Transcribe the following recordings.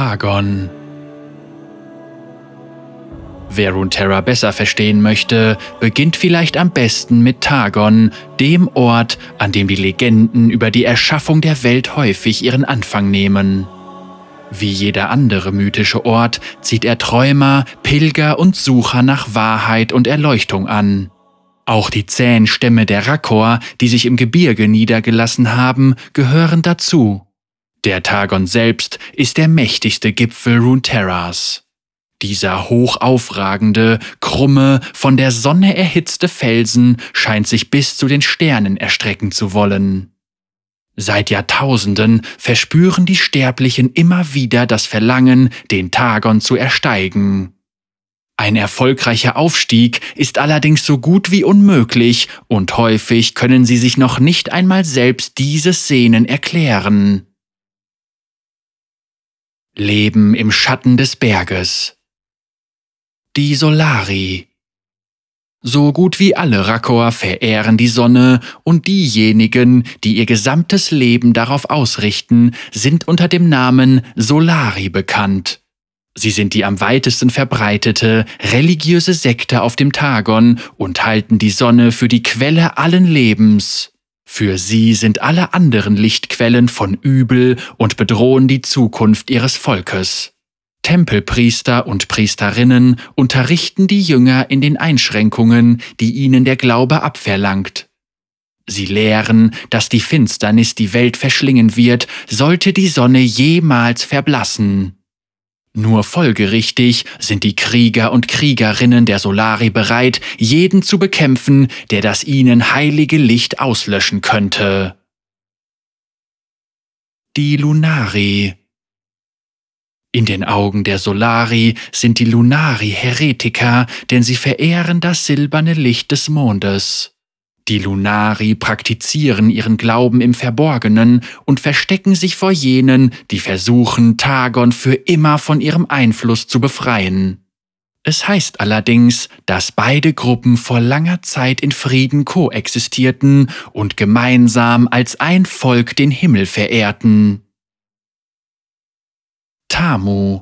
Targon. Wer Runeterra besser verstehen möchte, beginnt vielleicht am besten mit Targon, dem Ort, an dem die Legenden über die Erschaffung der Welt häufig ihren Anfang nehmen. Wie jeder andere mythische Ort zieht er Träumer, Pilger und Sucher nach Wahrheit und Erleuchtung an. Auch die zähen Stämme der Rakkor, die sich im Gebirge niedergelassen haben, gehören dazu. Der Targon selbst ist der mächtigste Gipfel Runeterras. Dieser hochaufragende, krumme, von der Sonne erhitzte Felsen scheint sich bis zu den Sternen erstrecken zu wollen. Seit Jahrtausenden verspüren die Sterblichen immer wieder das Verlangen, den Targon zu ersteigen. Ein erfolgreicher Aufstieg ist allerdings so gut wie unmöglich und häufig können sie sich noch nicht einmal selbst diese Sehnen erklären. Leben im Schatten des Berges. Die Solari. So gut wie alle Rakkor verehren die Sonne und diejenigen, die ihr gesamtes Leben darauf ausrichten, sind unter dem Namen Solari bekannt. Sie sind die am weitesten verbreitete religiöse Sekte auf dem Targon und halten die Sonne für die Quelle allen Lebens. Für sie sind alle anderen Lichtquellen von übel und bedrohen die Zukunft ihres Volkes. Tempelpriester und Priesterinnen unterrichten die Jünger in den Einschränkungen, die ihnen der Glaube abverlangt. Sie lehren, dass die Finsternis die Welt verschlingen wird, sollte die Sonne jemals verblassen. Nur folgerichtig sind die Krieger und Kriegerinnen der Solari bereit, jeden zu bekämpfen, der das ihnen heilige Licht auslöschen könnte. Die Lunari. In den Augen der Solari sind die Lunari Heretiker, denn sie verehren das silberne Licht des Mondes. Die Lunari praktizieren ihren Glauben im Verborgenen und verstecken sich vor jenen, die versuchen, Targon für immer von ihrem Einfluss zu befreien. Es heißt allerdings, dass beide Gruppen vor langer Zeit in Frieden koexistierten und gemeinsam als ein Volk den Himmel verehrten. Tamu.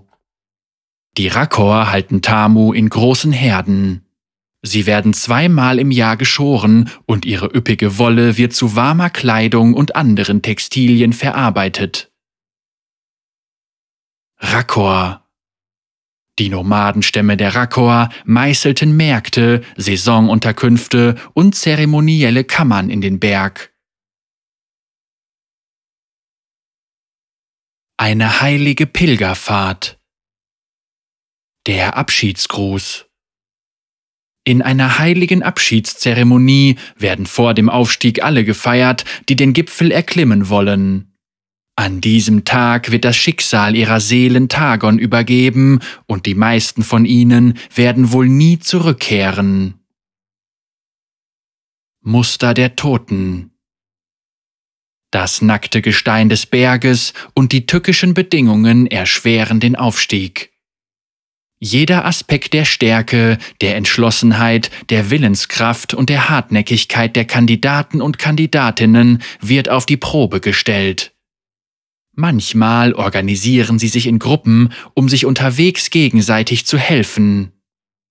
Die Rakkor halten Tamu in großen Herden. Sie werden zweimal im Jahr geschoren und ihre üppige Wolle wird zu warmer Kleidung und anderen Textilien verarbeitet. Rakkor. Die Nomadenstämme der Rakkor meißelten Märkte, Saisonunterkünfte und zeremonielle Kammern in den Berg. Eine heilige Pilgerfahrt. Der Abschiedsgruß. In einer heiligen Abschiedszeremonie werden vor dem Aufstieg alle gefeiert, die den Gipfel erklimmen wollen. An diesem Tag wird das Schicksal ihrer Seelen Targon übergeben und die meisten von ihnen werden wohl nie zurückkehren. Muster der Toten. Das nackte Gestein des Berges und die tückischen Bedingungen erschweren den Aufstieg. Jeder Aspekt der Stärke, der Entschlossenheit, der Willenskraft und der Hartnäckigkeit der Kandidaten und Kandidatinnen wird auf die Probe gestellt. Manchmal organisieren sie sich in Gruppen, um sich unterwegs gegenseitig zu helfen.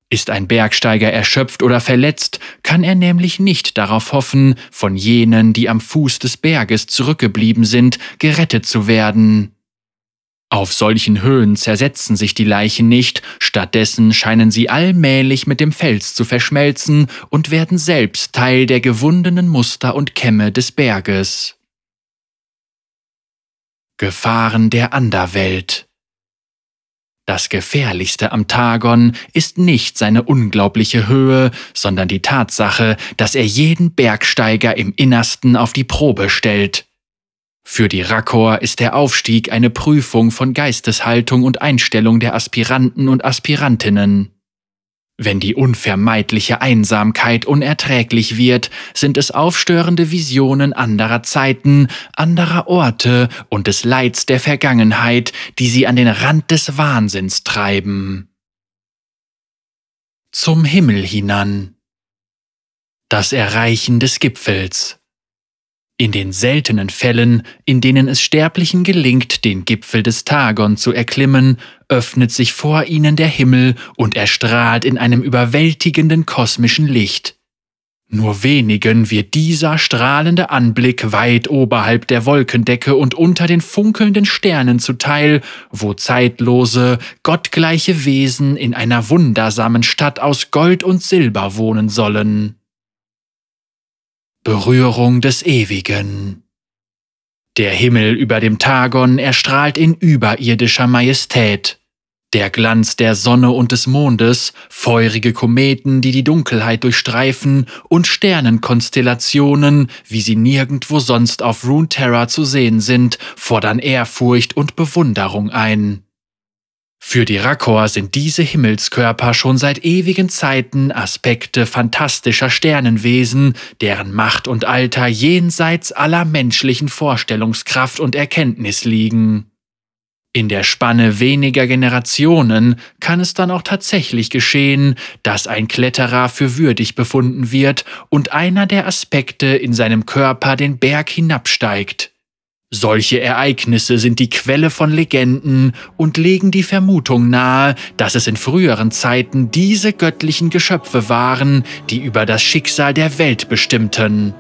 Ist ein Bergsteiger erschöpft oder verletzt, kann er nämlich nicht darauf hoffen, von jenen, die am Fuß des Berges zurückgeblieben sind, gerettet zu werden. Auf solchen Höhen zersetzen sich die Leichen nicht, stattdessen scheinen sie allmählich mit dem Fels zu verschmelzen und werden selbst Teil der gewundenen Muster und Kämme des Berges. Gefahren der Anderwelt. Das Gefährlichste am Targon ist nicht seine unglaubliche Höhe, sondern die Tatsache, dass er jeden Bergsteiger im Innersten auf die Probe stellt. Für die Rakkor ist der Aufstieg eine Prüfung von Geisteshaltung und Einstellung der Aspiranten und Aspirantinnen. Wenn die unvermeidliche Einsamkeit unerträglich wird, sind es aufstörende Visionen anderer Zeiten, anderer Orte und des Leids der Vergangenheit, die sie an den Rand des Wahnsinns treiben. Zum Himmel hinan. Das Erreichen des Gipfels. In den seltenen Fällen, in denen es Sterblichen gelingt, den Gipfel des Targon zu erklimmen, öffnet sich vor ihnen der Himmel und erstrahlt in einem überwältigenden kosmischen Licht. Nur wenigen wird dieser strahlende Anblick weit oberhalb der Wolkendecke und unter den funkelnden Sternen zuteil, wo zeitlose, gottgleiche Wesen in einer wundersamen Stadt aus Gold und Silber wohnen sollen. Berührung des Ewigen. Der Himmel über dem Targon erstrahlt in überirdischer Majestät. Der Glanz der Sonne und des Mondes, feurige Kometen, die die Dunkelheit durchstreifen, und Sternenkonstellationen, wie sie nirgendwo sonst auf Runeterra zu sehen sind, fordern Ehrfurcht und Bewunderung ein. Für die Rakkor sind diese Himmelskörper schon seit ewigen Zeiten Aspekte fantastischer Sternenwesen, deren Macht und Alter jenseits aller menschlichen Vorstellungskraft und Erkenntnis liegen. In der Spanne weniger Generationen kann es dann auch tatsächlich geschehen, dass ein Kletterer für würdig befunden wird und einer der Aspekte in seinem Körper den Berg hinabsteigt. Solche Ereignisse sind die Quelle von Legenden und legen die Vermutung nahe, dass es in früheren Zeiten diese göttlichen Geschöpfe waren, die über das Schicksal der Welt bestimmten.